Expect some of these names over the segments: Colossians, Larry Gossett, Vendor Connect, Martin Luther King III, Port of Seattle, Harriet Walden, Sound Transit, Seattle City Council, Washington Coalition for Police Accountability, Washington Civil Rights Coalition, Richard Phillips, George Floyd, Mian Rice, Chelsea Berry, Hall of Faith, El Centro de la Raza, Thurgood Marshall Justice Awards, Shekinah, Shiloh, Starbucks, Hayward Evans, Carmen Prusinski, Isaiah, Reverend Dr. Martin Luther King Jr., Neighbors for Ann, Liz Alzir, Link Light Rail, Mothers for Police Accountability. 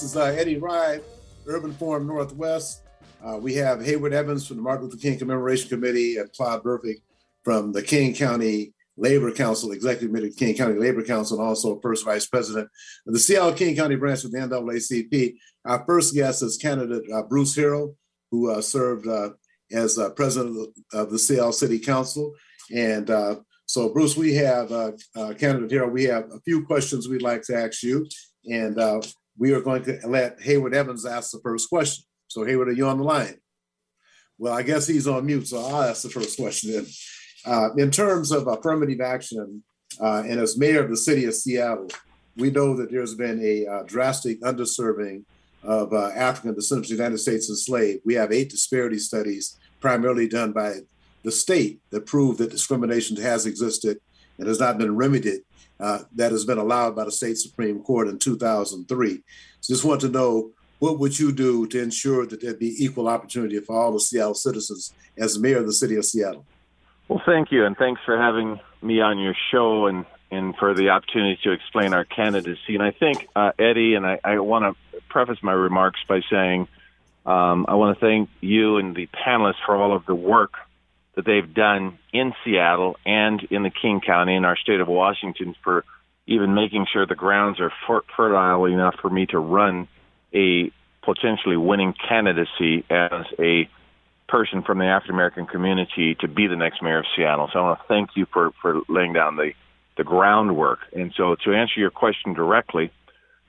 this is Eddie Rye, Urban Forum Northwest. We have Hayward Evans from the Martin Luther King Commemoration Committee and Claude Burfick from the King County Labor Council, Executive Committee of the King County Labor Council, and also First Vice President of the Seattle King County branch of the NAACP. Our first guest is candidate Bruce Harrell, who served as President of the Seattle City Council. And so, Bruce, we have candidate Harrell. We have a few questions we'd like to ask you, and we are going to let Hayward Evans ask the first question. So Hayward, are you on the line? Well, I guess he's on mute, so I'll ask the first question then. In terms of affirmative action, and as mayor of the city of Seattle, we know that there's been a drastic underserving of African descendants of the United States enslaved. We have 8 disparity studies, primarily done by the state, that prove that discrimination has existed and has not been remedied. That has been allowed by the state Supreme Court in 2003. So just want to know, what would you do to ensure that there'd be equal opportunity for all the Seattle citizens as mayor of the city of Seattle? Well, thank you, and thanks for having me on your show and for the opportunity to explain our candidacy. And I think, Eddie, and I want to preface my remarks by saying I want to thank you and the panelists for all of the work that they've done in Seattle and in the King County and our state of Washington for even making sure the grounds are fertile enough for me to run a potentially winning candidacy as a person from the African-American community to be the next mayor of Seattle. So I want to thank you for laying down the groundwork. And so to answer your question directly,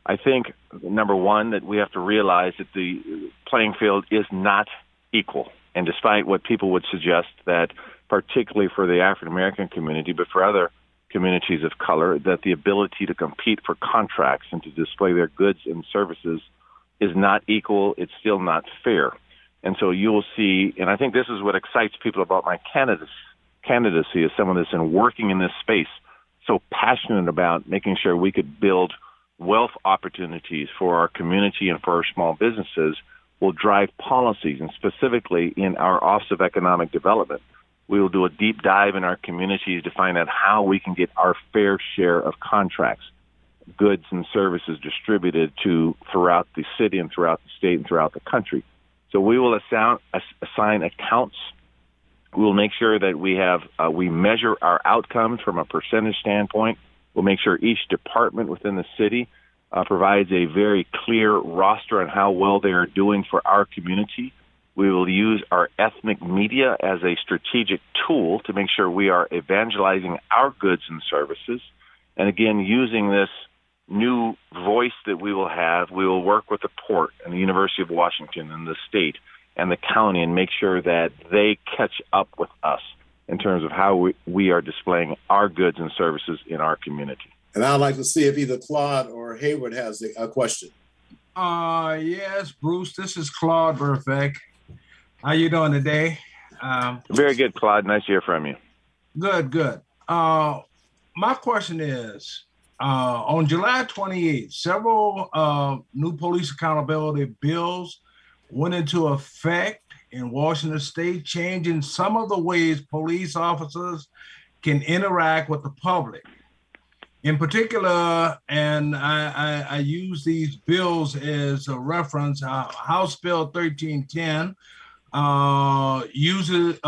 I think, number one, that we have to realize that the playing field is not equal. And despite what people would suggest, that particularly for the African-American community, but for other communities of color, that the ability to compete for contracts and to display their goods and services is not equal. It's still not fair. And so you will see, and I think this is what excites people about my candidacy as someone that's been working in this space, so passionate about making sure we could build wealth opportunities for our community and for our small businesses, will drive policies. And specifically in our Office of Economic Development, we will do a deep dive in our communities to find out how we can get our fair share of contracts, goods and services distributed to throughout the city and throughout the state and throughout the country. So we will assign accounts. We will make sure that we have we measure our outcomes from a percentage standpoint. We'll make sure each department within the city provides a very clear roster on how well they are doing for our community. We will use our ethnic media as a strategic tool to make sure we are evangelizing our goods and services. And again, using this new voice that we will have, we will work with the port and the University of Washington and the state and the county and make sure that they catch up with us in terms of how we are displaying our goods and services in our community. And I'd like to see if either Claude or Hayward has a question. Yes, Bruce, this is Claude Burfick. How you doing today? Very good, Claude. Nice to hear from you. Good. My question is, on July 28th, several new police accountability bills went into effect in Washington State, changing some of the ways police officers can interact with the public. In particular, and I use these bills as a reference, House Bill 1310 uses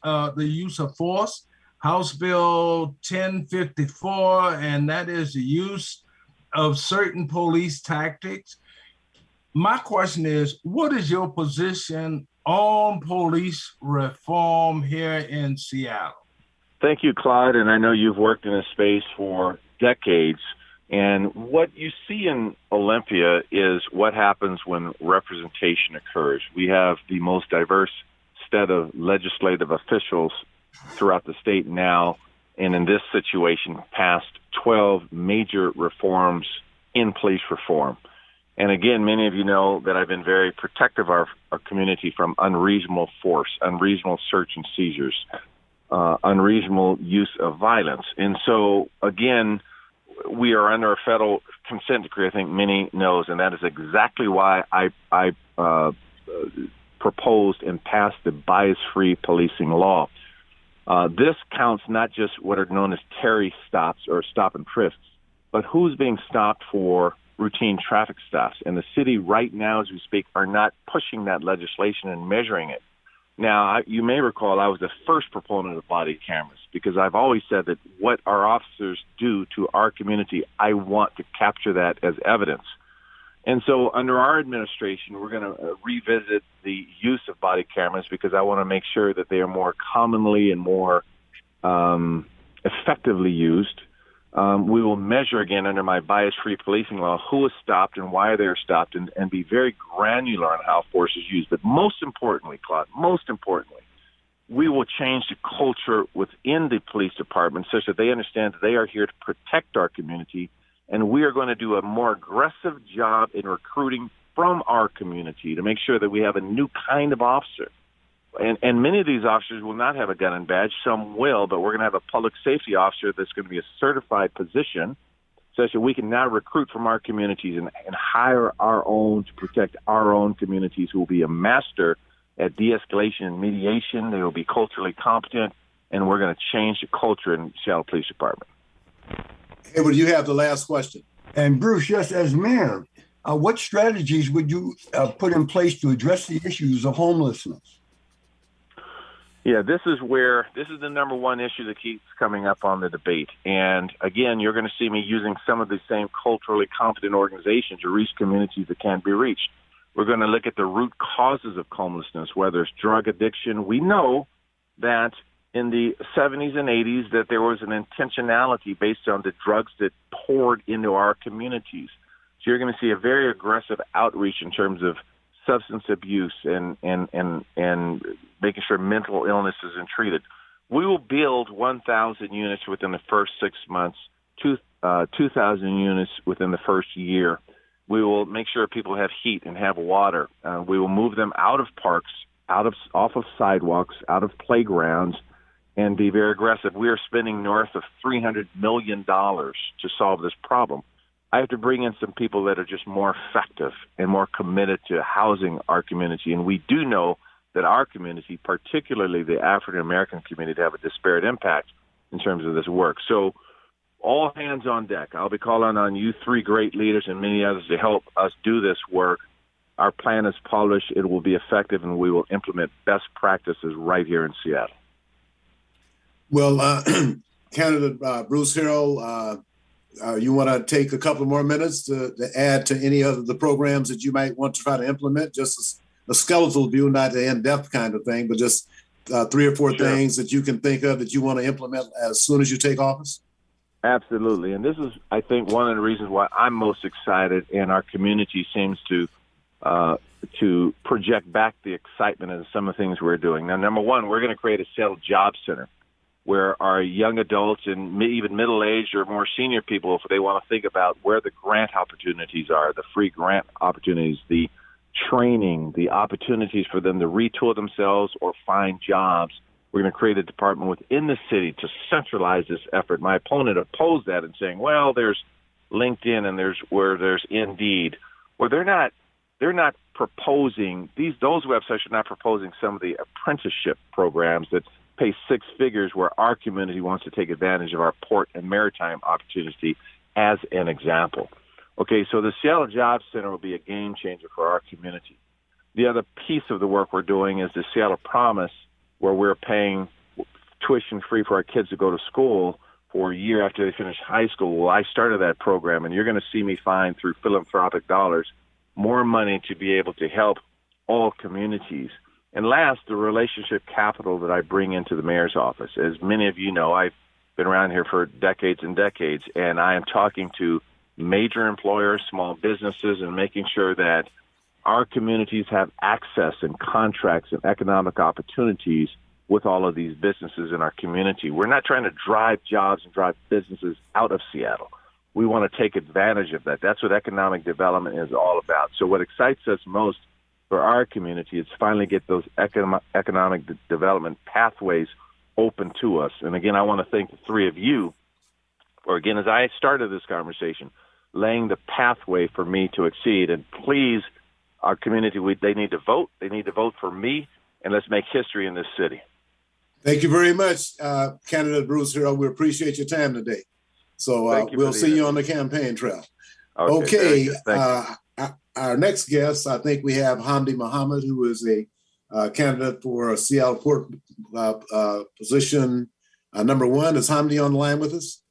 the use of force, House Bill 1054, and that is the use of certain police tactics. My question is, what is your position on police reform here in Seattle? Thank you, Claude, and I know you've worked in this space for decades, and what you see in Olympia is what happens when representation occurs. We have the most diverse set of legislative officials throughout the state now, and in this situation, passed 12 major reforms in police reform. And again, many of you know that I've been very protective of our community from unreasonable force, unreasonable search and seizures, unreasonable use of violence. And so, again, we are under a federal consent decree, I think many knows, and that is exactly why I proposed and passed the bias-free policing law. This counts not just what are known as Terry stops or stop and frisks, but who's being stopped for routine traffic stops. And the city right now, as we speak, are not pushing that legislation and measuring it. Now, you may recall I was the first proponent of body cameras because I've always said that what our officers do to our community, I want to capture that as evidence. And so under our administration, we're going to revisit the use of body cameras because I want to make sure that they are more commonly and more effectively used. We will measure again under my bias-free policing law who is stopped and why they're stopped and be very granular on how force is used. But most importantly, Claude, we will change the culture within the police department such that they understand that they are here to protect our community, and we are going to do a more aggressive job in recruiting from our community to make sure that we have a new kind of officer. And many of these officers will not have a gun and badge. Some will, but we're going to have a public safety officer that's going to be a certified position such that we can now recruit from our communities and hire our own to protect our own communities, who will be a master at de-escalation and mediation. They will be culturally competent, and we're going to change the culture in Seattle Police Department. Hayward, you have the last question. And Bruce, just as mayor, what strategies would you put in place to address the issues of homelessness? Yeah, this is the number one issue that keeps coming up on the debate. And again, you're going to see me using some of the same culturally competent organizations to reach communities that can't be reached. We're going to look at the root causes of homelessness, whether it's drug addiction. We know that in the 70s and 80s that there was an intentionality based on the drugs that poured into our communities. So you're going to see a very aggressive outreach in terms of substance abuse and making sure mental illness is treated. We will build 1,000 units within the first 6 months, 2,000 units within the first year. We will make sure people have heat and have water. We will move them out of parks, off of sidewalks, out of playgrounds, and be very aggressive. We are spending north of $300 million to solve this problem. I have to bring in some people that are just more effective and more committed to housing our community. And we do know that our community, particularly the African-American community, have a disparate impact in terms of this work. So all hands on deck. I'll be calling on you three great leaders and many others to help us do this work. Our plan is polished. It will be effective, and we will implement best practices right here in Seattle. Well, Candidate Bruce Harrell, you want to take a couple more minutes to add to any of the programs that you might want to try to implement, just a skeletal view, not the in-depth kind of thing, but just three or four things that you can think of that you want to implement as soon as you take office? Absolutely. And this is, I think, one of the reasons why I'm most excited, and our community seems to project back the excitement of some of the things we're doing. Now, number one, we're going to create a Seattle Job Center, where our young adults and even middle-aged or more senior people, if they want to think about where the grant opportunities are, the free grant opportunities, the training, the opportunities for them to retool themselves or find jobs. We're going to create a department within the city to centralize this effort. My opponent opposed that and saying, well, there's LinkedIn and there's Indeed. Well, they're not proposing, those websites are not proposing some of the apprenticeship programs that pay six figures, where our community wants to take advantage of our port and maritime opportunity as an example. Okay, so the Seattle Jobs Center will be a game changer for our community. The other piece of the work we're doing is the Seattle Promise, where we're paying tuition free for our kids to go to school for a year after they finish high school. Well, I started that program, and you're going to see me find through philanthropic dollars more money to be able to help all communities. And last, the relationship capital that I bring into the mayor's office. As many of you know, I've been around here for decades and decades, and I am talking to major employers, small businesses, and making sure that our communities have access and contracts and economic opportunities with all of these businesses in our community. We're not trying to drive jobs and drive businesses out of Seattle. We want to take advantage of that. That's what economic development is all about. So what excites us most for our community is finally get those economic development pathways open to us. And again, I want to thank the three of you for, again, as I started this conversation, laying the pathway for me to exceed. And please, our community, they need to vote. They need to vote for me, and let's make history in this city. Thank you very much, Candidate Bruce Harrell. We appreciate your time today. So we'll see you on the campaign trail. Our next guest, I think we have Hamdi Mohammed, who is a candidate for a Seattle Port position. Number one, is Hamdi on the line with us?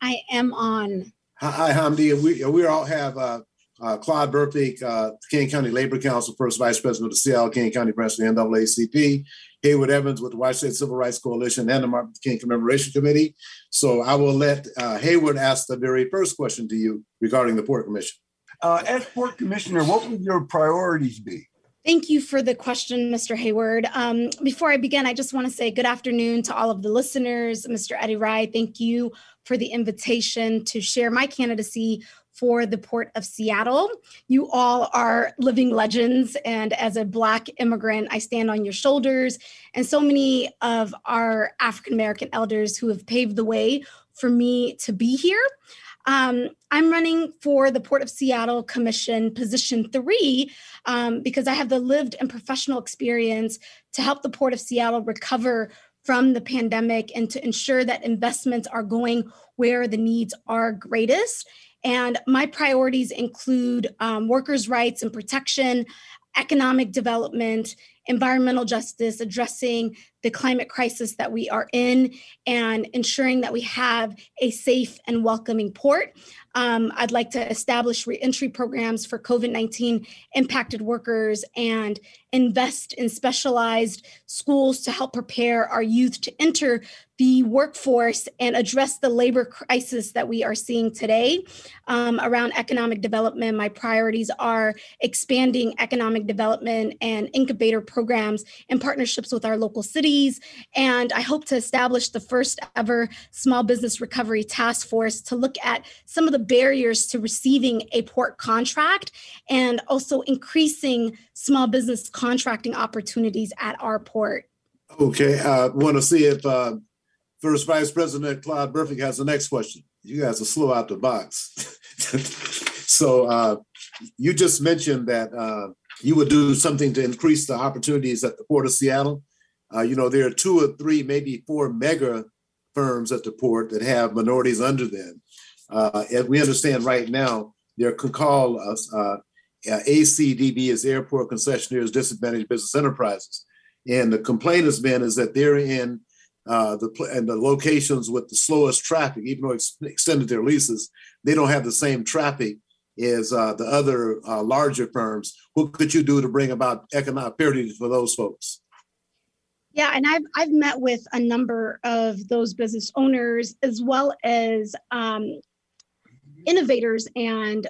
I am on. Hi, Hamdi. We all have Claude Burfick, King County Labor Council, first vice president of the Seattle King County branch of the NAACP, Hayward Evans with the Washington Civil Rights Coalition and the Martin Luther King Commemoration Committee. So I will let Hayward ask the very first question to you regarding the Port Commission. As Port Commissioner, what would your priorities be? Thank you for the question, Mr. Hayward. Before I begin, I just want to say good afternoon to all of the listeners. Mr. Eddie Rye, thank you for the invitation to share my candidacy for the Port of Seattle. You all are living legends, and as a Black immigrant, I stand on your shoulders and so many of our African-American elders who have paved the way for me to be here. I'm running for the Port of Seattle Commission Position 3 because I have the lived and professional experience to help the Port of Seattle recover from the pandemic and to ensure that investments are going where the needs are greatest. And my priorities include workers' rights and protection, economic development, environmental justice, addressing the climate crisis that we are in, and ensuring that we have a safe and welcoming port. I'd like to establish reentry programs for COVID-19 impacted workers and invest in specialized schools to help prepare our youth to enter the workforce and address the labor crisis that we are seeing today. Around economic development, my priorities are expanding economic development and incubator programs in partnerships with our local cities. And I hope to establish the first ever small business recovery task force to look at some of the barriers to receiving a port contract and also increasing small business contracting opportunities at our port. Okay, I want to see if First Vice President Claude Burfick has the next question. You guys are slow out the box. So you just mentioned that you would do something to increase the opportunities at the Port of Seattle. You know, there are 2 or 3, maybe 4 mega firms at the port that have minorities under them. As we understand right now, they're called ACDB as Airport Concessionaires Disadvantaged Business Enterprises. And the complaint has been is that they're in the locations with the slowest traffic, even though it's extended their leases, they don't have the same traffic as the other larger firms. What could you do to bring about economic parity for those folks? Yeah, and I've met with a number of those business owners as well as innovators and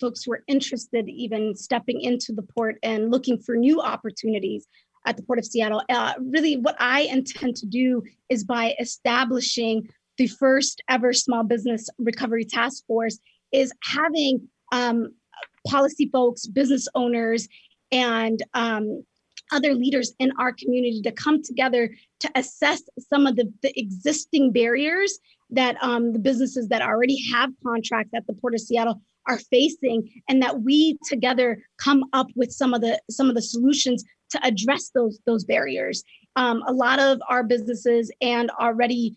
folks who are interested even stepping into the port and looking for new opportunities at the Port of Seattle. Really what I intend to do is by establishing the first ever small business recovery task force is having policy folks, business owners, and other leaders in our community to come together to assess some of the existing barriers that the businesses that already have contracts at the Port of Seattle are facing, and that we together come up with some of the solutions to address those barriers. A lot of our businesses and already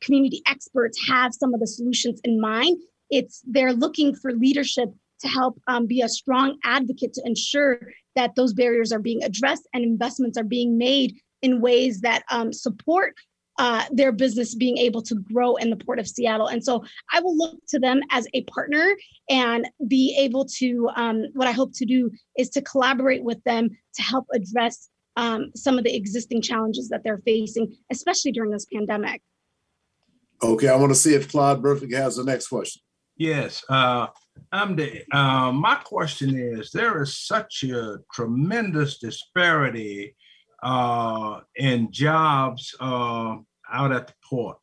community experts have some of the solutions in mind. They're looking for leadership to help be a strong advocate to ensure that those barriers are being addressed and investments are being made in ways that support their business being able to grow in the Port of Seattle. And so I will look to them as a partner and be able to, what I hope to do is to collaborate with them to help address some of the existing challenges that they're facing, especially during this pandemic. Okay, I want to see if Claude Burfick has the next question. Yes, my question is, there is such a tremendous disparity in jobs out at the port.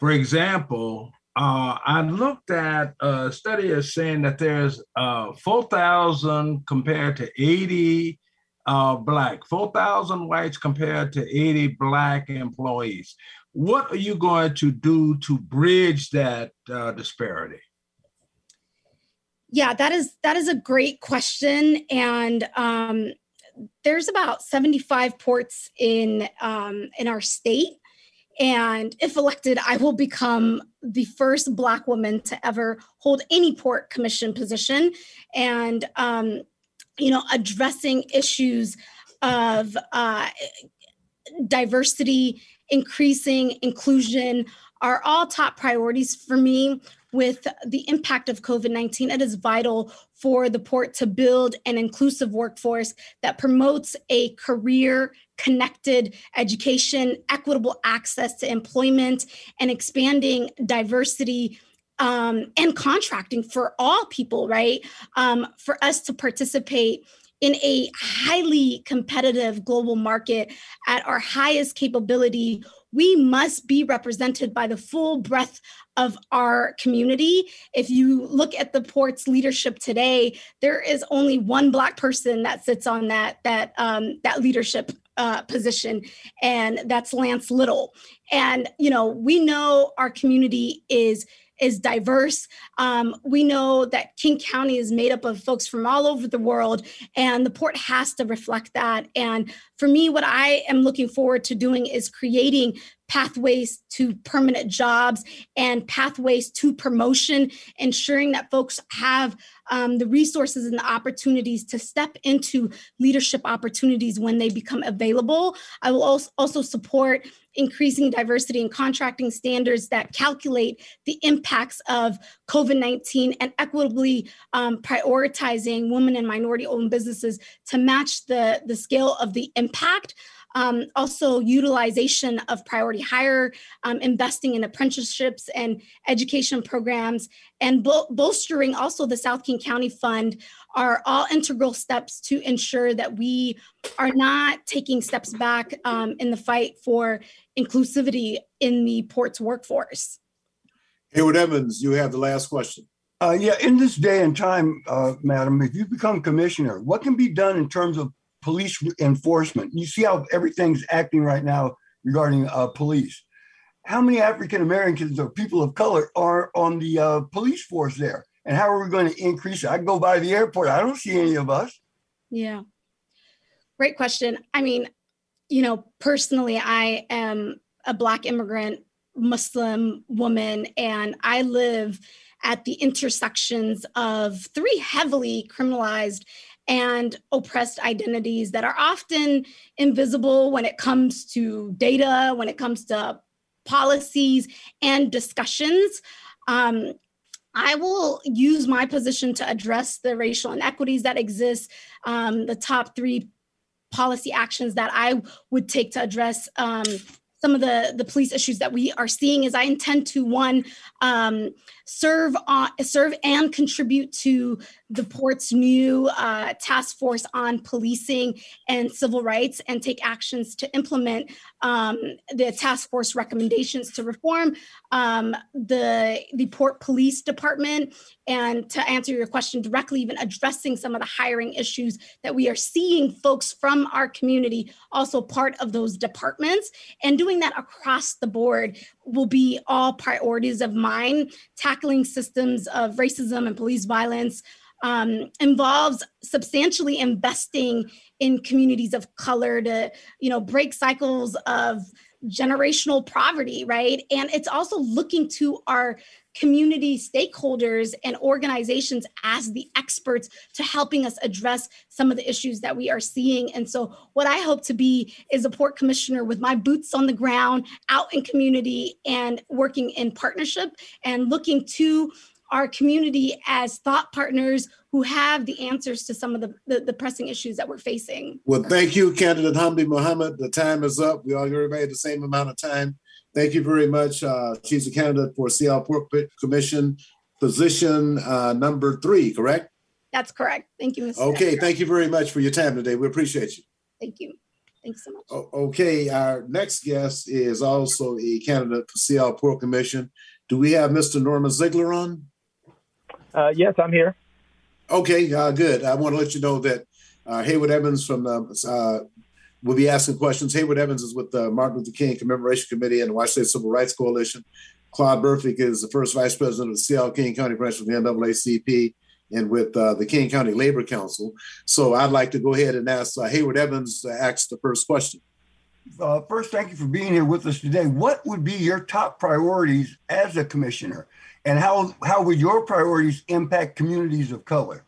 For example, I looked at a study that's saying that there's 4,000 compared to 80 Black, 4,000 whites compared to 80 Black employees. What are you going to do to bridge that disparity? Yeah, that is a great question. And there's about 75 ports in our state. And if elected, I will become the first Black woman to ever hold any port commission position, and, addressing issues of diversity, increasing inclusion are all top priorities for me. With the impact of COVID-19, it is vital for the port to build an inclusive workforce that promotes a career-connected education, equitable access to employment, and expanding diversity and contracting for all people, right? For us to participate in a highly competitive global market at our highest capability, we must be represented by the full breadth of our community. If you look at the port's leadership today, there is only one Black person that sits on that leadership position, and that's Lance Little. And we know our community is diverse. We know that King County is made up of folks from all over the world, and the port has to reflect that. And for me, what I am looking forward to doing is creating pathways to permanent jobs and pathways to promotion, ensuring that folks have the resources and the opportunities to step into leadership opportunities when they become available. I will also support increasing diversity and contracting standards that calculate the impacts of COVID-19 and equitably prioritizing women and minority-owned businesses to match the scale of the impact. Also, utilization of priority hire, investing in apprenticeships and education programs, and bolstering also the South King County Fund are all integral steps to ensure that we are not taking steps back in the fight for inclusivity in the port's workforce. Hayward Evans, you have the last question. In this day and time, madam, if you become commissioner, what can be done in terms of police enforcement? You see how everything's acting right now regarding police. How many African Americans or people of color are on the police force there? And how are we going to increase it? I go by the airport, I don't see any of us. Yeah, great question. I mean, personally, I am a Black immigrant, Muslim woman, and I live at the intersections of three heavily criminalized and oppressed identities that are often invisible when it comes to data, when it comes to policies and discussions. I will use my position to address the racial inequities that exist, the top three policy actions that I would take to address some of the police issues that we are seeing is I intend to, one, serve and contribute to the port's new task force on policing and civil rights and take actions to implement the task force recommendations to reform the port police department. And to answer your question directly, even addressing some of the hiring issues that we are seeing folks from our community, also part of those departments, and doing that across the board will be all priorities of mine. Tackling systems of racism and police violence involves substantially investing in communities of color to, break cycles of generational poverty, right? And it's also looking to our community stakeholders and organizations as the experts to helping us address some of the issues that we are seeing. And so what I hope to be is a port commissioner with my boots on the ground, out in community, and working in partnership and looking to our community as thought partners who have the answers to some of the pressing issues that we're facing. Well, thank you, Candidate Hamdi Mohammed. The time is up. We all give everybody the same amount of time. Thank you very much. She's a candidate for Seattle Port Commission position number 3, correct? That's correct. Thank you, Mr. Okay, thank you very much for your time today. We appreciate you. Thank you. Thanks so much. Okay, our next guest is also a candidate for Seattle Port Commission. Do we have Mr. Norman Sigler on? Yes, I'm here. Okay, good. I want to let you know that Hayward Evans from will be asking questions. Hayward Evans is with the Martin Luther King Commemoration Committee and the Washington Civil Rights Coalition. Claude Burfick is the first vice president of the Seattle King County branch of the NAACP and with the King County Labor Council. So I'd like to go ahead and ask Hayward Evans to ask the first question. First, thank you for being here with us today. What would be your top priorities as a commissioner, and how would your priorities impact communities of color?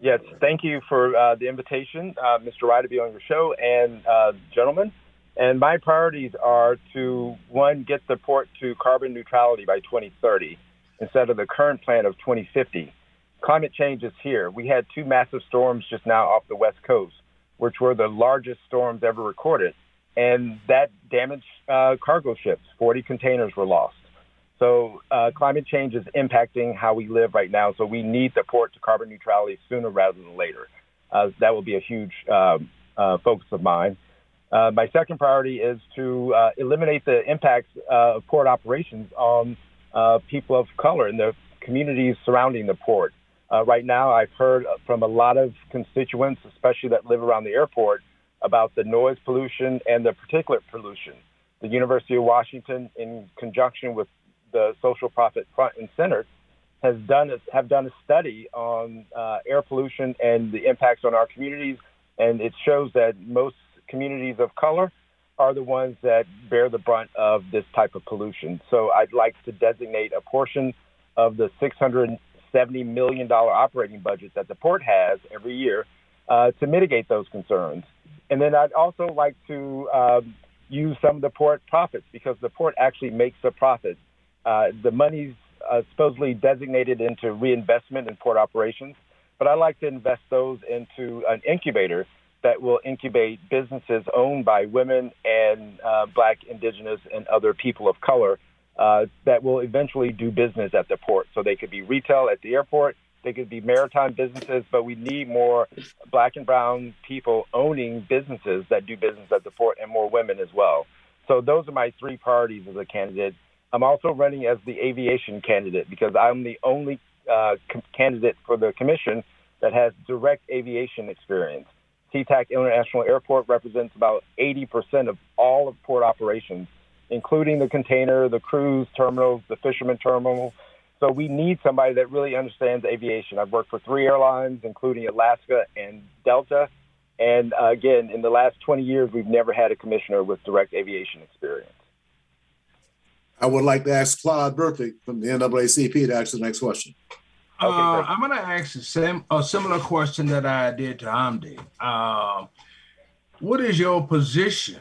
Yes, thank you for the invitation, Mr. Rye, to be on your show, and gentlemen. And my priorities are to, one, get the port to carbon neutrality by 2030 instead of the current plan of 2050. Climate change is here. We had two massive storms just now off the West Coast, which were the largest storms ever recorded. And that damaged cargo ships. 40 containers were lost. So climate change is impacting how we live right now. So we need the port to carbon neutrality sooner rather than later. That will be a huge focus of mine. My second priority is to eliminate the impacts of port operations on people of color and the communities surrounding the port. Right now, I've heard from a lot of constituents, especially that live around the airport, about the noise pollution and the particulate pollution. The University of Washington, in conjunction with the Social Profit Front and Center, have done a study on air pollution and the impacts on our communities, and it shows that most communities of color are the ones that bear the brunt of this type of pollution. So I'd like to designate a portion of the $670 million operating budget that the port has every year to mitigate those concerns. And then I'd also like to use some of the port profits, because the port actually makes a profit. The money's supposedly designated into reinvestment in port operations, but I like to invest those into an incubator that will incubate businesses owned by women and Black, Indigenous, and other people of color that will eventually do business at the port. So they could be retail at the airport, they could be maritime businesses, but we need more Black and brown people owning businesses that do business at the port, and more women as well. So those are my three priorities as a candidate. I'm also running as the aviation candidate because I'm the only candidate for the commission that has direct aviation experience. SeaTac International Airport represents about 80% of all of port operations, including the container, the cruise terminals, the fisherman terminal. So we need somebody that really understands aviation. I've worked for three airlines, including Alaska and Delta. And again, in the last 20 years, we've never had a commissioner with direct aviation experience. I would like to ask Claude Burfick from the NAACP to ask the next question. Okay, I'm going to ask the similar question that I did to Hamdi. What is your position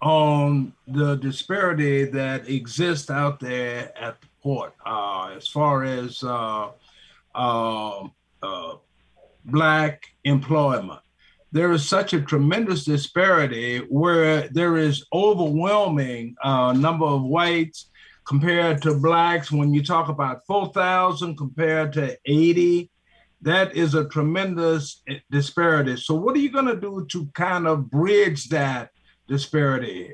on the disparity that exists out there at the port as far as Black employment? There is such a tremendous disparity where there is overwhelming number of whites compared to Blacks. When you talk about 4,000 compared to 80, that is a tremendous disparity. So what are you going to do to kind of bridge that disparity?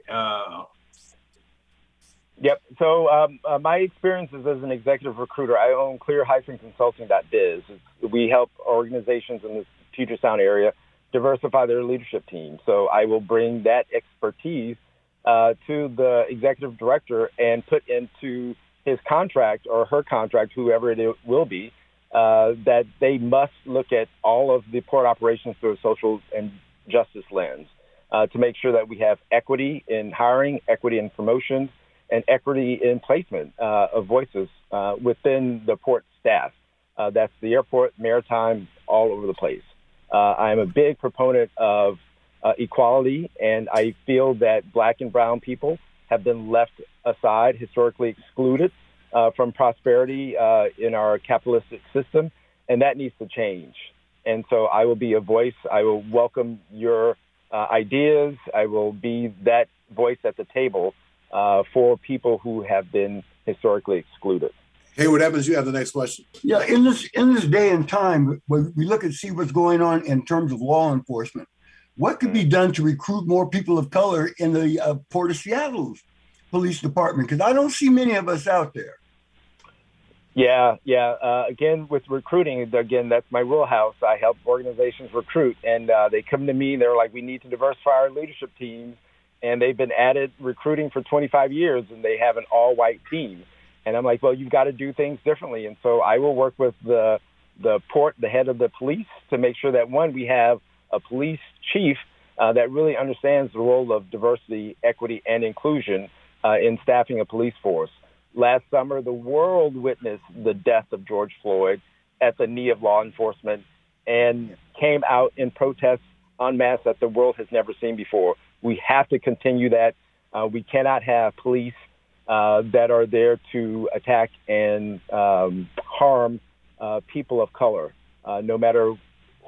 Yep. So my experiences as an executive recruiter, I own clear-consulting.biz. We help organizations in the Puget Sound area diversify their leadership team. So I will bring that expertise to the executive director and put into his contract or her contract, whoever it will be, that they must look at all of the port operations through a social and justice lens to make sure that we have equity in hiring, equity in promotions, and equity in placement of voices within the port staff. That's the airport, maritime, all over the place. I am a big proponent of equality, and I feel that Black and brown people have been left aside, historically excluded from prosperity in our capitalistic system, and that needs to change. And so I will be a voice. I will welcome your ideas. I will be that voice at the table for people who have been historically excluded. Hayward Evans, you have the next question. Yeah, in this day and time, when we look and see what's going on in terms of law enforcement, what could be done to recruit more people of color in the Port of Seattle's police department? Because I don't see many of us out there. Yeah. Again, with recruiting, that's my wheelhouse. I help organizations recruit, and they come to me. They're like, we need to diversify our leadership teams. And they've been at it recruiting for 25 years, and they have an all-white team. And I'm like, well, you've got to do things differently. And so I will work with the port, the head of the police, to make sure that, one, we have a police chief that really understands the role of diversity, equity, and inclusion in staffing a police force. Last summer, the world witnessed the death of George Floyd at the knee of law enforcement and came out in protests en masse that the world has never seen before. We have to continue that. We cannot have police that are there to attack and harm people of color, no matter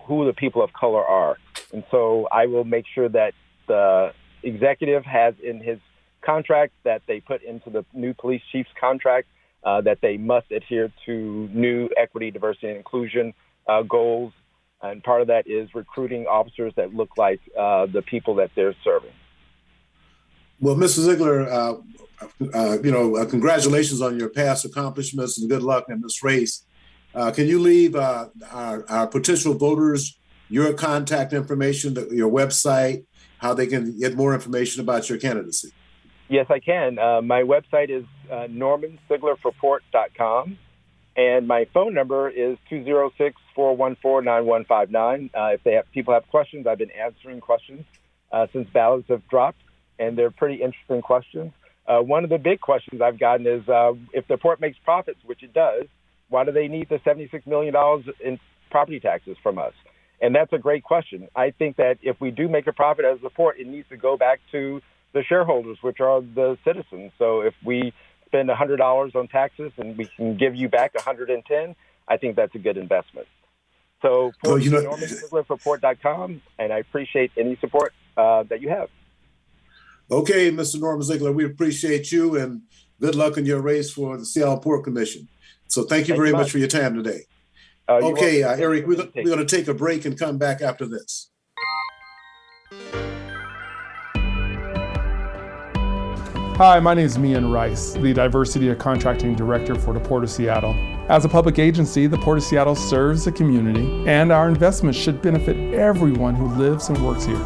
who the people of color are. And so I will make sure that the executive has in his contract that they put into the new police chief's contract that they must adhere to new equity, diversity, and inclusion goals. And part of that is recruiting officers that look like the people that they're serving. Well, Mr. Sigler, congratulations on your past accomplishments and good luck in this race. Can you leave our potential voters your contact information, your website, how they can get more information about your candidacy? Yes, I can. My website is normansiglerforport.com, and my phone number is 206-414-9159. If people have questions, I've been answering questions since ballots have dropped, and they're pretty interesting questions. One of the big questions I've gotten is if the port makes profits, which it does, why do they need the $76 million in property taxes from us? And that's a great question. I think that if we do make a profit as a port, it needs to go back to the shareholders, which are the citizens. So if we spend $100 on taxes and we can give you back $110, I think that's a good investment. So NormanSiglerReport.com, and I appreciate any support that you have. Okay, Mr. Norman Sigler, we appreciate you and good luck in your race for the Seattle Port Commission. So thank you very much for your time today. Okay, Eric, we're going to take a break and come back after this. Hi, my name is Mian Rice, the Diversity and Contracting Director for the Port of Seattle. As a public agency, the Port of Seattle serves the community, and our investments should benefit everyone who lives and works here.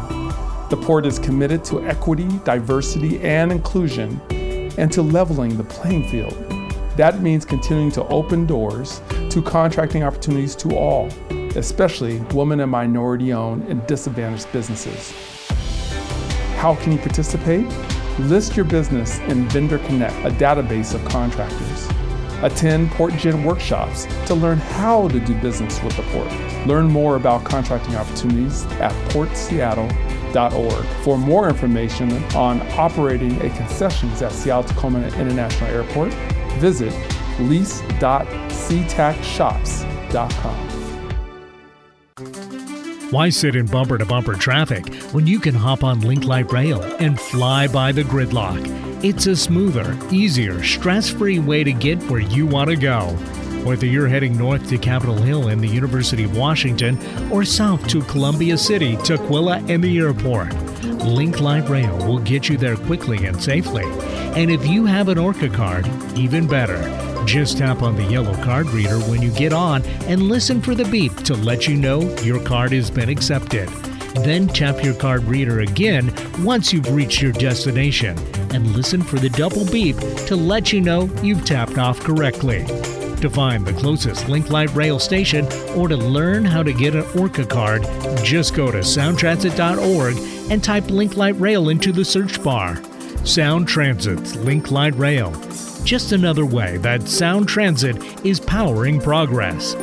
The Port is committed to equity, diversity, and inclusion, and to leveling the playing field. That means continuing to open doors to contracting opportunities to all, especially women and minority-owned and disadvantaged businesses. How can you participate? List your business in Vendor Connect, a database of contractors. Attend Port Gen workshops to learn how to do business with the Port. Learn more about contracting opportunities at portseattle.org. For more information on operating a concessions at Seattle Tacoma International Airport, visit lease.seatacshops.com. Why sit in bumper-to-bumper traffic when you can hop on Link Light Rail and fly by the gridlock? It's a smoother, easier, stress-free way to get where you want to go. Whether you're heading north to Capitol Hill and the University of Washington or south to Columbia City, Tukwila, and the airport, Link Light Rail will get you there quickly and safely. And if you have an ORCA card, even better. Just tap on the yellow card reader when you get on and listen for the beep to let you know your card has been accepted. Then tap your card reader again once you've reached your destination and listen for the double beep to let you know you've tapped off correctly. To find the closest Link Light Rail station or to learn how to get an ORCA card, just go to soundtransit.org and type Link Light Rail into the search bar. Sound Transit's Link Light Rail. Just another way that Sound Transit is powering progress.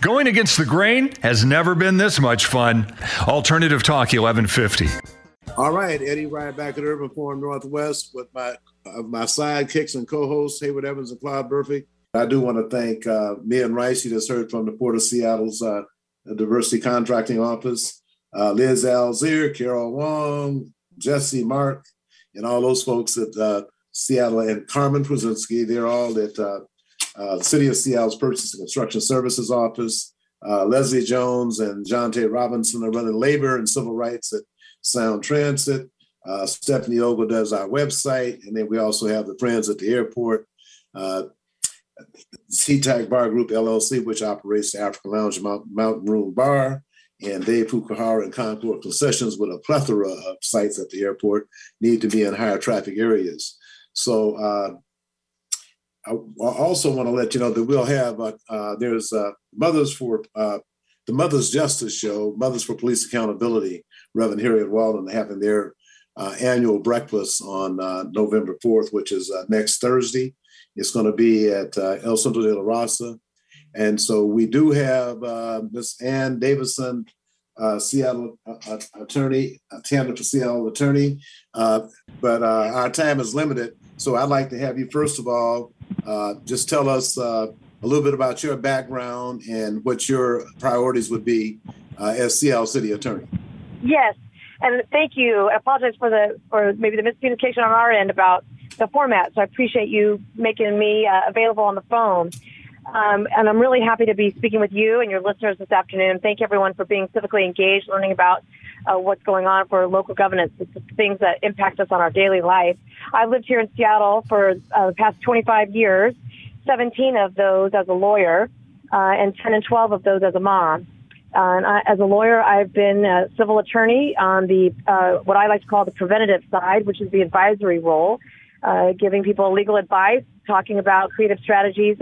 Going against the grain has never been this much fun. Alternative Talk 1150. All right, Eddie Rye back at Urban Forum Northwest with my sidekicks and co-hosts, Hayward Evans and Claude Burfick. I do want to thank Mian Rice. You just heard from the Port of Seattle's Diversity Contracting Office. Liz Alzir, Carol Wong, Jesse Mark, and all those folks at Seattle, and Carmen Prusinski. They're all at City of Seattle's Purchase and Construction Services Office. Leslie Jones and John T. Robinson are running labor and civil rights at Sound Transit. Stephanie Ogle does our website. And then we also have the Friends at the Airport, SeaTac Bar Group, LLC, which operates the African Lounge Mountain Room Bar, and Dave Fukuhara and Concord Concessions, with a plethora of sites at the airport, need to be in higher traffic areas. So I also want to let you know that we'll have, there's Mothers for the Mother's Justice Show, Mothers for Police Accountability, Reverend Harriet Walden having their annual breakfast on November 4th, which is next Thursday. It's going to be at El Centro de la Raza. And so we do have Ms. Ann Davison, Seattle attorney, attendant for Seattle attorney, but our time is limited. So I'd like to have you, first of all, just tell us a little bit about your background and what your priorities would be as Seattle City attorney. Yes. And thank you. I apologize for maybe the miscommunication on our end about the format. So I appreciate you making me available on the phone. And I'm really happy to be speaking with you and your listeners this afternoon. Thank everyone for being civically engaged, learning about what's going on for local governance, things that impact us on our daily life. I've lived here in Seattle for the past 25 years, 17 of those as a lawyer, and 10 and 12 of those as a mom. As a lawyer, I've been a civil attorney on the what I like to call the preventative side, which is the advisory role, giving people legal advice, talking about creative strategies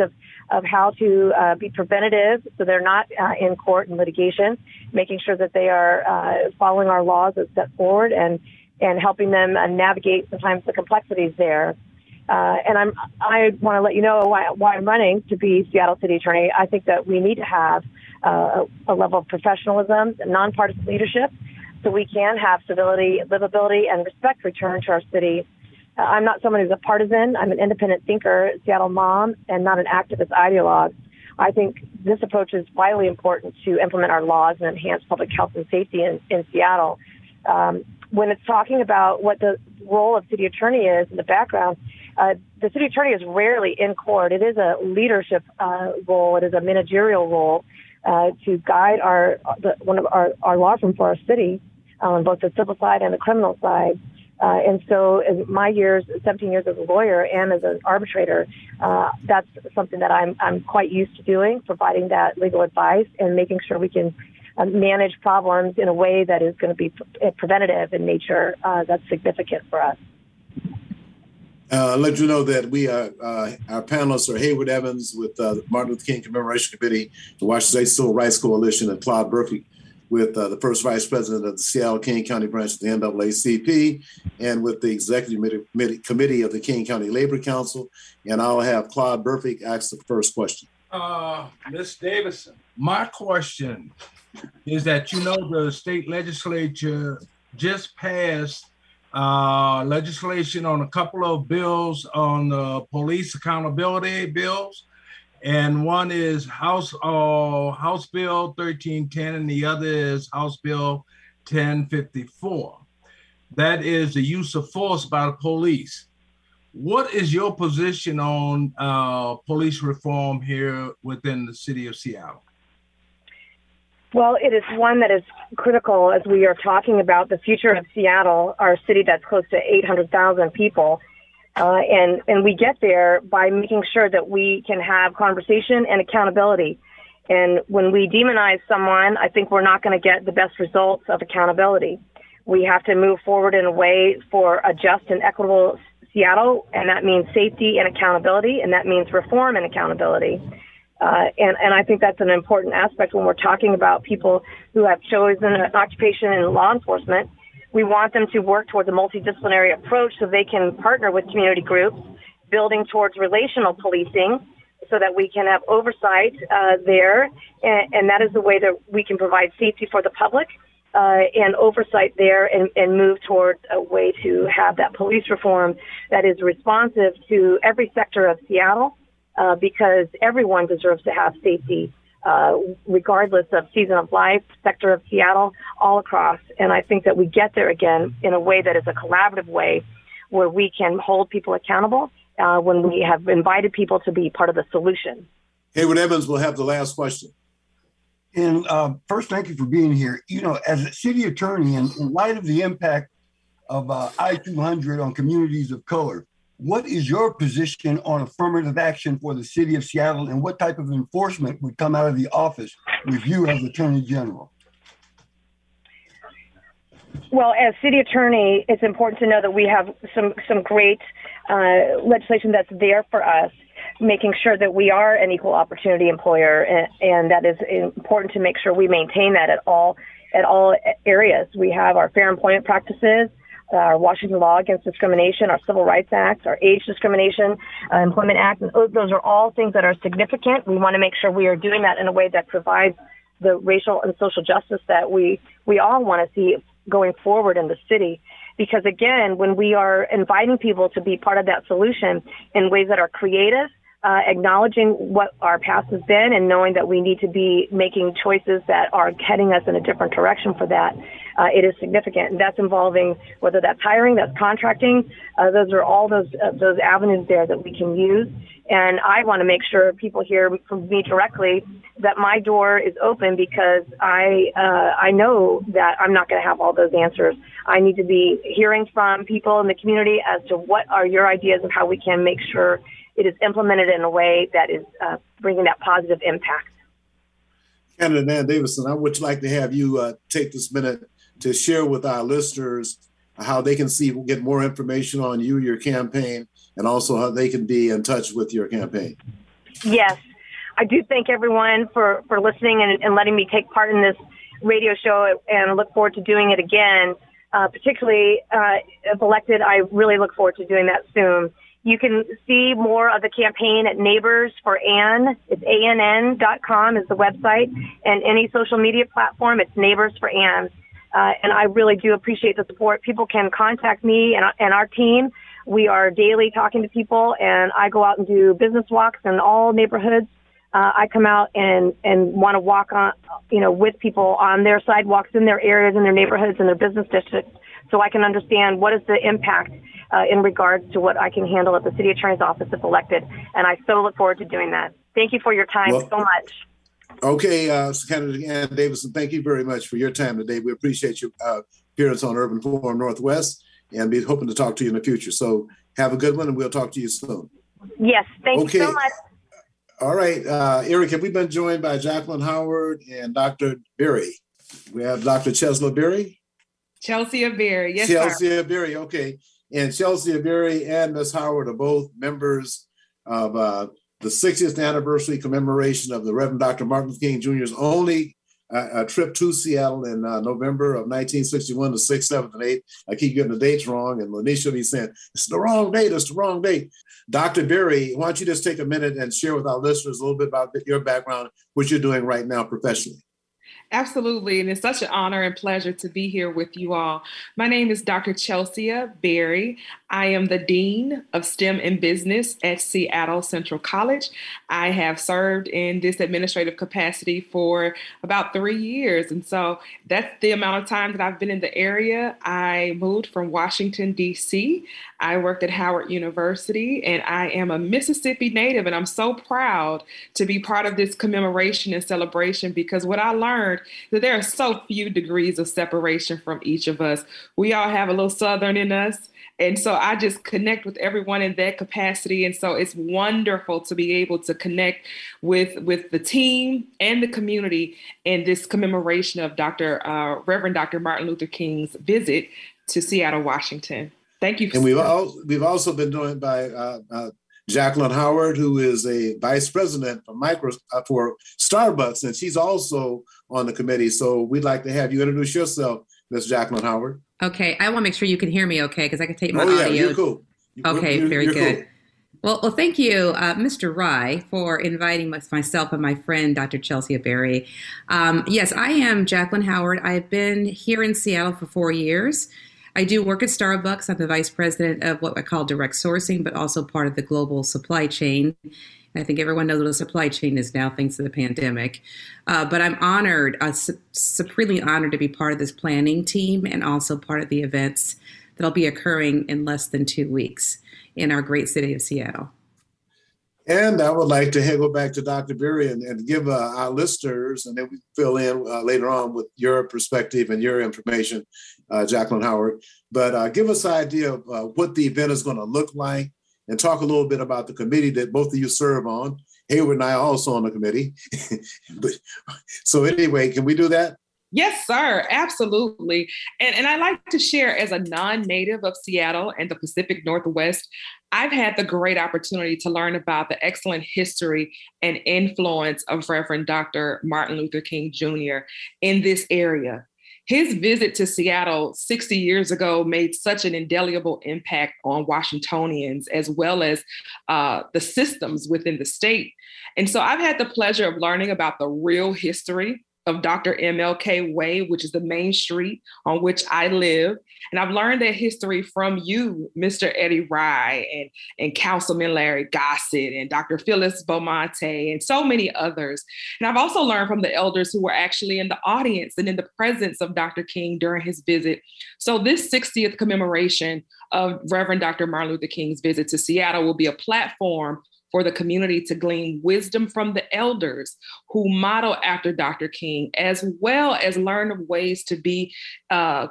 of how to be preventative so they're not in court and litigation, making sure that they are following our laws as set forward and helping them navigate sometimes the complexities there. And I want to let you know why I'm running to be Seattle City Attorney. I think that we need to have a level of professionalism and nonpartisan leadership so we can have civility, livability, and respect return to our city. I'm not someone who's a partisan. I'm an independent thinker, Seattle mom, and not an activist ideologue. I think this approach is vitally important to implement our laws and enhance public health and safety in Seattle. When it's talking about what the role of city attorney is in the background, the city attorney is rarely in court. It is a leadership role. It is a managerial role to guide our law firm for our city on both the civil side and the criminal side. And so in my years, 17 years as a lawyer and as an arbitrator, that's something that I'm quite used to doing, providing that legal advice and making sure we can manage problems in a way that is going to be preventative in nature. That's significant for us. Let you know that we are, our panelists are Hayward Evans with the Martin Luther King Commemoration Committee, the Washington State Civil Rights Coalition, and Claude Burfick with the first vice president of the Seattle King County branch of the NAACP and with the executive committee of the King County Labor Council. And I'll have Claude Burfick ask the first question. Ms. Davison, my question is that, you know, the state legislature just passed legislation on a couple of bills on police accountability bills. And one is House Bill 1310 and the other is House Bill 1054. That is the use of force by the police. What is your position on police reform here within the city of Seattle? Well, it is one that is critical as we are talking about the future of Seattle, our city that's close to 800,000 people. And we get there by making sure that we can have conversation and accountability. And when we demonize someone, I think we're not going to get the best results of accountability. We have to move forward in a way for a just and equitable Seattle, and that means safety and accountability, and that means reform and accountability. And I think that's an important aspect when we're talking about people who have chosen an occupation in law enforcement. We want them to work towards a multidisciplinary approach so they can partner with community groups, building towards relational policing so that we can have oversight there. And that is the way that we can provide safety for the public and oversight there and move towards a way to have that police reform that is responsive to every sector of Seattle. Because everyone deserves to have safety, regardless of season of life, sector of Seattle, all across. And I think that we get there again in a way that is a collaborative way where we can hold people accountable when we have invited people to be part of the solution. Hayward Evans will have the last question. And first, thank you for being here. You know, as a city attorney, in light of the impact of I-200 on communities of color, what is your position on affirmative action for the city of Seattle and what type of enforcement would come out of the office with you as Attorney General? Well, as city attorney, it's important to know that we have some great legislation that's there for us, making sure that we are an equal opportunity employer, and that is important to make sure we maintain that at all areas. We have our fair employment practices, our Washington Law Against Discrimination, our Civil Rights Act, our Age Discrimination, Employment Act, and those are all things that are significant. We want to make sure we are doing that in a way that provides the racial and social justice that we all want to see going forward in the city. Because, again, when we are inviting people to be part of that solution in ways that are creative, acknowledging what our past has been and knowing that we need to be making choices that are heading us in a different direction for that, it is significant. And that's involving whether that's hiring, that's contracting. Those are all those avenues there that we can use. And I want to make sure people hear from me directly that my door is open, because I know that I'm not going to have all those answers. I need to be hearing from people in the community as to what are your ideas of how we can make sure it is implemented in a way that is bringing that positive impact. Candidate Ann Davison, I would like to have you take this minute to share with our listeners how they can get more information on you, your campaign, and also how they can be in touch with your campaign. Yes. I do thank everyone for listening and letting me take part in this radio show, and I look forward to doing it again. Particularly if elected, I really look forward to doing that soon. You can see more of the campaign at Neighbors for Ann. It's ANN.com is the website, and any social media platform, it's Neighbors for Ann. And I really do appreciate the support. People can contact me and our team. We are daily talking to people, and I go out and do business walks in all neighborhoods. I come out and want to walk on, with people on their sidewalks, in their areas, in their neighborhoods, in their business districts, so I can understand what is the impact in regards to what I can handle at the city attorney's office if elected. And I so look forward to doing that. Thank you for your time so much. Okay, Candidate Ann Davison, thank you very much for your time today. We appreciate your appearance on Urban Forum Northwest, and be hoping to talk to you in the future. So have a good one, and we'll talk to you soon. Yes, thank you so much. All right, Eric, have we been joined by Jacqueline Howard and Dr. Berry? We have Dr. Chelsea Berry, yes, Chelsea sir. Berry, okay. And Chelsea Berry and Ms. Howard are both members of the 60th anniversary commemoration of the Reverend Dr. Martin Luther King Jr.'s only trip to Seattle in November of 1961, the 6th, 7th, and 8th. I keep getting the dates wrong, and LaNesha will be saying, it's the wrong date. Dr. Berry, why don't you just take a minute and share with our listeners a little bit about your background, what you're doing right now professionally. Absolutely. And it's such an honor and pleasure to be here with you all. My name is Dr. Chelsea Berry. I am the Dean of STEM and Business at Seattle Central College. I have served in this administrative capacity for about 3 years. And so that's the amount of time that I've been in the area. I moved from Washington, D.C. I worked at Howard University, and I am a Mississippi native. And I'm so proud to be part of this commemoration and celebration, because what I learned that there are so few degrees of separation from each of us. We all have a little Southern in us. And so I just connect with everyone in that capacity. And so it's wonderful to be able to connect with the team and the community in this commemoration of Reverend Dr. Martin Luther King's visit to Seattle, Washington. Thank you. And we've also been joined by Jacqueline Howard, who is a vice president for Starbucks, and she's also on the committee. So we'd like to have you introduce yourself, Ms. Jacqueline Howard. Okay, I want to make sure you can hear me okay, because I can take my audio. Oh, yeah, you're cool. Okay, very good. Cool. Well, thank you, Mr. Rye, for inviting myself and my friend, Dr. Chelsea Berry. Yes, I am Jacqueline Howard. I've been here in Seattle for 4 years. I do work at Starbucks. I'm the vice president of what I call direct sourcing, but also part of the global supply chain. And I think everyone knows what a supply chain is now, thanks to the pandemic. But I'm honored, supremely honored, to be part of this planning team and also part of the events that'll be occurring in less than 2 weeks in our great city of Seattle. And I would like to go back to Dr. Berry and give our listeners, and then we fill in later on with your perspective and your information, Jacqueline Howard. But give us an idea of what the event is going to look like, and talk a little bit about the committee that both of you serve on. Hayward and I are also on the committee. So anyway, can we do that? Yes, sir. Absolutely. And I like to share, as a non-native of Seattle and the Pacific Northwest, I've had the great opportunity to learn about the excellent history and influence of Reverend Dr. Martin Luther King Jr. in this area. His visit to Seattle 60 years ago made such an indelible impact on Washingtonians, as well as the systems within the state. And so I've had the pleasure of learning about the real history of Dr. MLK Way, which is the main street on which I live. And I've learned that history from you, Mr. Eddie Rye, and Councilman Larry Gossett, and Dr. Phyllis Beaumonte, and so many others. And I've also learned from the elders who were actually in the audience and in the presence of Dr. King during his visit. So this 60th commemoration of Reverend Dr. Martin Luther King's visit to Seattle will be a platform for the community to glean wisdom from the elders who model after Dr. King, as well as learn of ways to be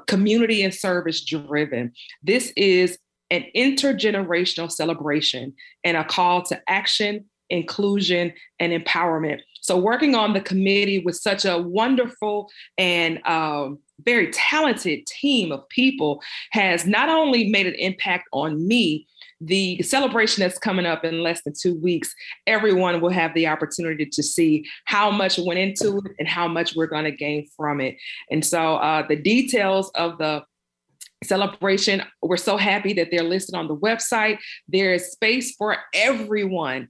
community and service driven. This is an intergenerational celebration and a call to action, inclusion, and empowerment. So working on the committee with such a wonderful and very talented team of people has not only made an impact on me. The celebration that's coming up in less than 2 weeks, everyone will have the opportunity to see how much went into it and how much we're going to gain from it. And so the details of the celebration, we're so happy that they're listed on the website. There is space for everyone,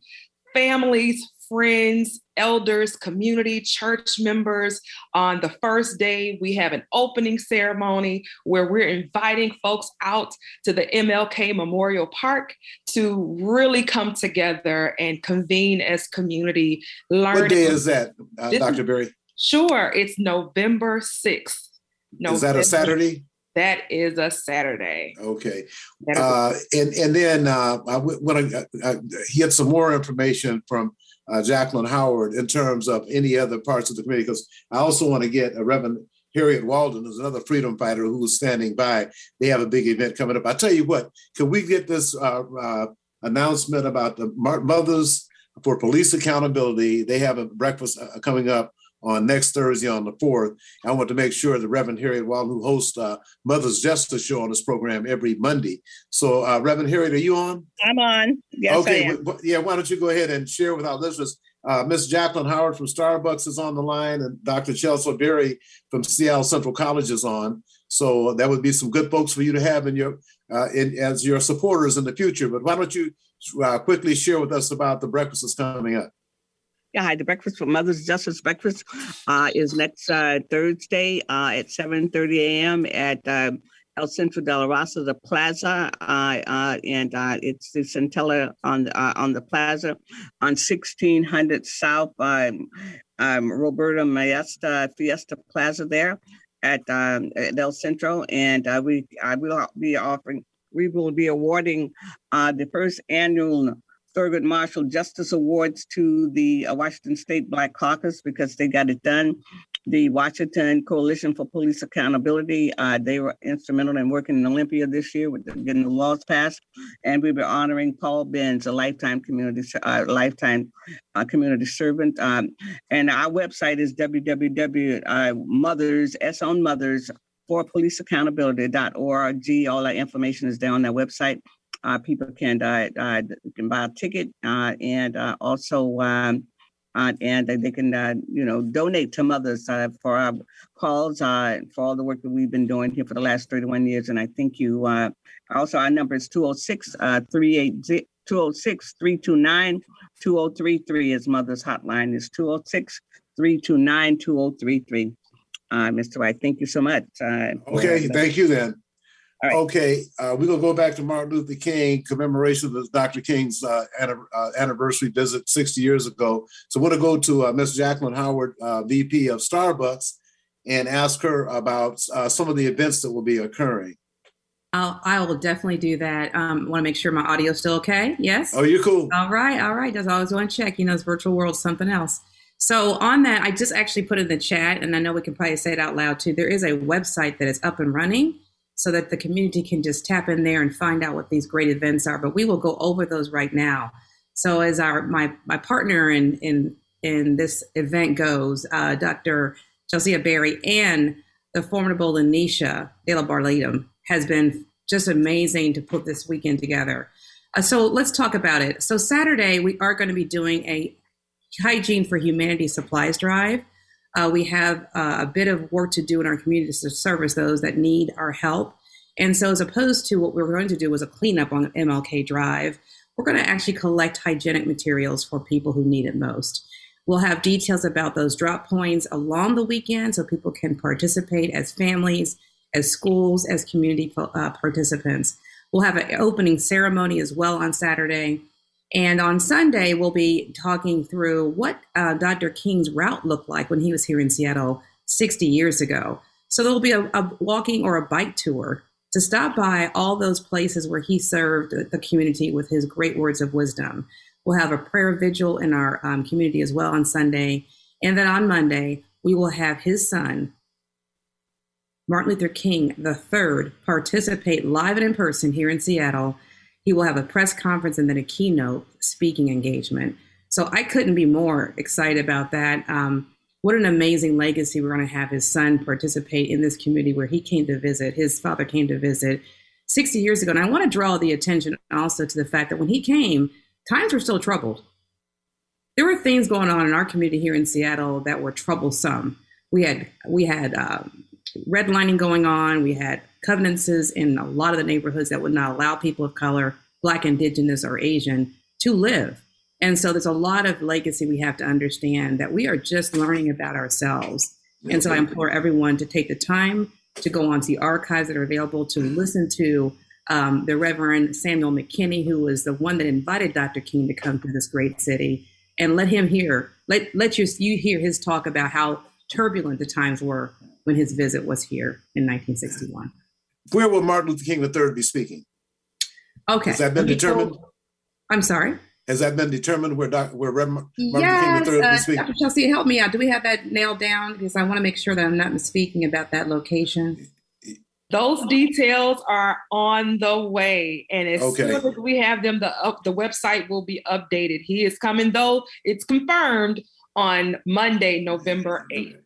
families, friends, elders, community, church members. On the first day, we have an opening ceremony where we're inviting folks out to the MLK Memorial Park to really come together and convene as community. Learning. What day is that, Dr. Berry? Sure. It's November 6th. November. Is that a Saturday? That is a Saturday. Okay. And then I want to get some more information from Jacqueline Howard in terms of any other parts of the committee, because I also want to get Reverend Harriet Walden, who's another freedom fighter who's standing by. They have a big event coming up. I tell you what, can we get this announcement about the Mothers for Police Accountability? They have a breakfast coming up on next Thursday on the 4th. I want to make sure that Reverend Harriet Walden, who hosts Mother's Justice Show on this program every Monday. So Reverend Harriet, are you on? I'm on. Yes, okay. I am. Yeah, why don't you go ahead and share with our listeners. Ms. Jacqueline Howard from Starbucks is on the line, and Dr. Chelsea Berry from Seattle Central College is on. So that would be some good folks for you to have in your as your supporters in the future. But why don't you quickly share with us about the breakfast that's coming up? Yeah, hi. The Breakfast for Mother's Justice Breakfast is next Thursday at 7:30 a.m. at El Centro de la Raza, the plaza, and it's the Centella on the plaza on 1600 South Roberta Maestas Fiesta Plaza there at El Centro, and we will be awarding the first annual Thurgood Marshall Justice Awards to the Washington State Black Caucus because they got it done. The Washington Coalition for Police Accountability, they were instrumental in working in Olympia this year with getting the laws passed. And we were honoring Paul Benz, a lifetime community servant. And our website is www.mothersforpoliceaccountability.org. All our information is there on that website. People can buy a ticket and also they can donate to mothers for our calls for all the work that we've been doing here for the last 31 years. And I think you also our number is 206-329-2033 is Mother's Hotline is 206-329-2033. Mr. White, thank you so much. Okay, thank you then. Right. Okay, we're going to go back to Martin Luther King commemoration of Dr. King's anniversary visit 60 years ago. So I want to go to Ms. Jacqueline Howard, VP of Starbucks, and ask her about some of the events that will be occurring. I will definitely do that. Want to make sure my audio is still okay. Yes? Oh, you're cool. All right. That's always one check. This virtual world is something else. So on that, I just actually put in the chat, and I know we can probably say it out loud too. There is a website that is up and running, so that the community can just tap in there and find out what these great events are. But we will go over those right now. So as my partner in this event goes, Dr. Chelsea Berry, and the formidable LaNesha DeBardelaben has been just amazing to put this weekend together. So let's talk about it. So Saturday, we are going to be doing a Hygiene for Humanity supplies drive. We have a bit of work to do in our community to service those that need our help. And so as opposed to what we were going to do was a cleanup on MLK Drive, we're going to actually collect hygienic materials for people who need it most. We'll have details about those drop points along the weekend so people can participate as families, as schools, as community participants. We'll have an opening ceremony as well on Saturday. And on Sunday, we'll be talking through what Dr. King's route looked like when he was here in Seattle 60 years ago. So there'll be a walking or a bike tour to stop by all those places where he served the community with his great words of wisdom. We'll have a prayer vigil in our community as well on Sunday. And then on Monday, we will have his son, Martin Luther King III, participate live and in person here in Seattle. He will have a press conference and then a keynote speaking engagement. So I couldn't be more excited about that. What an amazing legacy we're going to have his son participate in this community where he came to visit, his father came to visit 60 years ago. And I want to draw the attention also to the fact that when he came, times were still troubled. There were things going on in our community here in Seattle that were troublesome. We had redlining going on. We had covenances in a lot of the neighborhoods that would not allow people of color, Black, Indigenous, or Asian to live. And so there's a lot of legacy we have to understand that we are just learning about ourselves. And so I implore everyone to take the time to go onto the archives that are available to listen to the Reverend Samuel McKinney, who was the one that invited Dr. King to come to this great city, and let him hear, let you hear his talk about how turbulent the times were when his visit was here in 1961. Where will Martin Luther King III be speaking? Okay. Has that been determined? I'm sorry? Has that been determined where Reverend Martin Luther King III will be speaking? Dr. Chelsea, help me out. Do we have that nailed down? Because I want to make sure that I'm not speaking about that location. Those details are on the way, and as soon as we have them, the website will be updated. He is coming, though it's confirmed, on Monday, November 8th.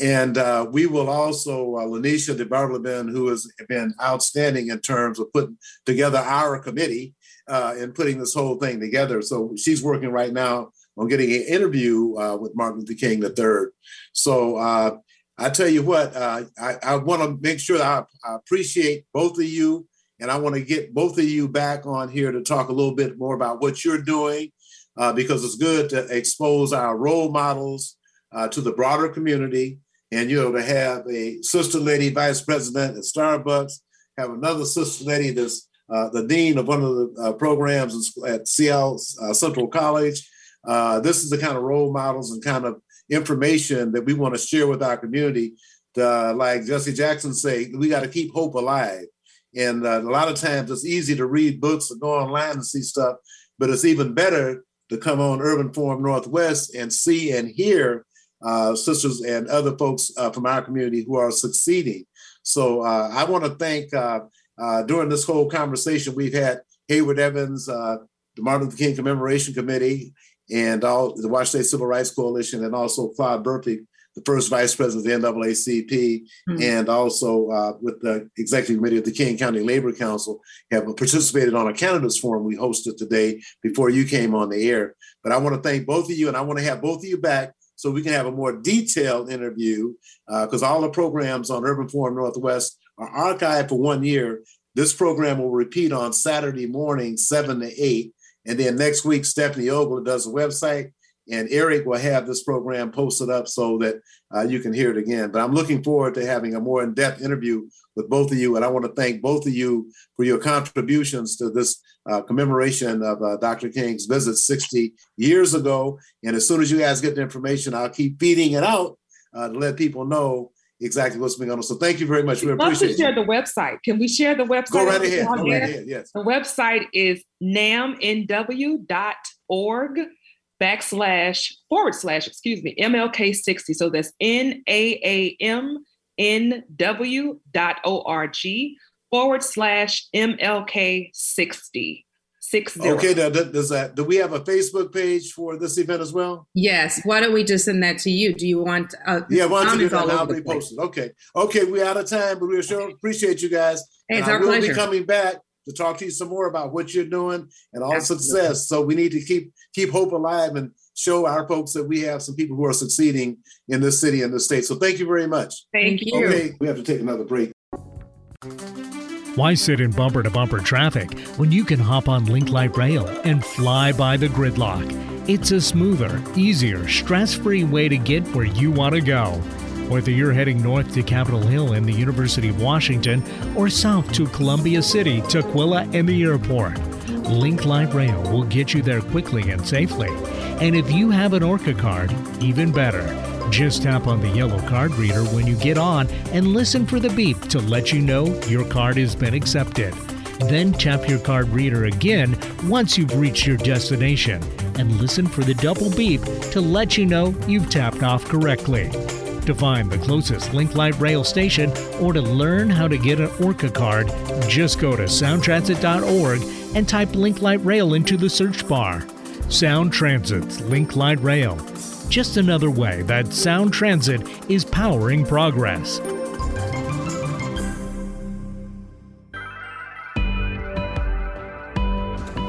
And we will also, LaNesha DeBardelaben, who has been outstanding in terms of putting together our committee and putting this whole thing together. So she's working right now on getting an interview with Martin Luther King III. So I tell you what, I want to make sure that I appreciate both of you, and I want to get both of you back on here to talk a little bit more about what you're doing, because it's good to expose our role models to the broader community. And, you know, to have a sister lady vice president at Starbucks, have another sister lady that's the dean of one of the programs at Seattle Central College. This is the kind of role models and kind of information that we want to share with our community. Like Jesse Jackson say, we got to keep hope alive. And a lot of times it's easy to read books and go online and see stuff, but it's even better to come on Urban Forum Northwest and see and hear sisters and other folks from our community who are succeeding. So I want to thank, during this whole conversation, we've had Hayward Evans, the Martin Luther King Commemoration Committee, and all the Washington Civil Rights Coalition, and also Claude Burfick, the first vice president of the NAACP, mm-hmm. and also with the executive committee of the King County Labor Council, have participated on a candidates forum we hosted today before you came on the air. But I want to thank both of you, and I want to have both of you back so we can have a more detailed interview, because all the programs on Urban Forum Northwest are archived for 1 year. This program will repeat on Saturday morning, 7 to 8. And then next week, Stephanie Ogle does the website, and Eric will have this program posted up so that you can hear it again. But I'm looking forward to having a more in-depth interview with both of you. And I want to thank both of you for your contributions to this commemoration of Dr. King's visit 60 years ago. And as soon as you guys get the information, I'll keep feeding it out to let people know exactly what's going on. So thank you very much. We appreciate it. Share the website. Can we share the website? Go right ahead. Go right ahead. Yes. The website is namnw.org// MLK60. So that's NAAMNW.org/MLK60. 60. Okay, now does that, do we have a Facebook page for this event as well? Yes. Why don't we just send that to you? Do you want? Yeah, why don't you do that? I'll be posted. Okay. Okay, we're out of time, but we sure appreciate you guys. Hey, it's our pleasure. We'll be coming back to talk to you some more about what you're doing and all success. So we need to keep hope alive and show our folks that we have some people who are succeeding in this city and this state. So thank you very much. Thank you. Okay, we have to take another break. Why sit in bumper-to-bumper traffic when you can hop on Link Light Rail and fly by the gridlock? It's a smoother, easier, stress-free way to get where you want to go. Whether you're heading north to Capitol Hill and the University of Washington or south to Columbia City, Tukwila, and the airport, Link Light Rail will get you there quickly and safely. And if you have an ORCA card, even better. Just tap on the yellow card reader when you get on and listen for the beep to let you know your card has been accepted. Then tap your card reader again once you've reached your destination and listen for the double beep to let you know you've tapped off correctly. To find the closest Link Light Rail station or to learn how to get an ORCA card, just go to soundtransit.org and type Link Light Rail into the search bar. Sound Transit's Link Light Rail. Just another way that Sound Transit is powering progress.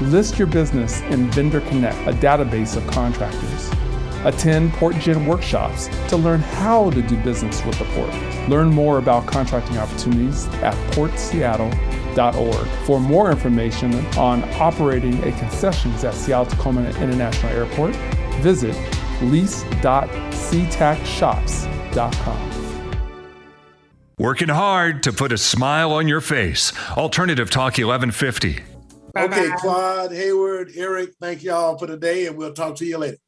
List your business in Vendor Connect, a database of contractors. Attend Port Gen workshops to learn how to do business with the Port. Learn more about contracting opportunities at portseattle.org. For more information on operating a concessions at Seattle-Tacoma International Airport, visit lease.seatacshops.com. Working hard to put a smile on your face. Alternative Talk 1150. Bye-bye. Okay, Claude, Hayward, Eric, thank y'all for today, and we'll talk to you later.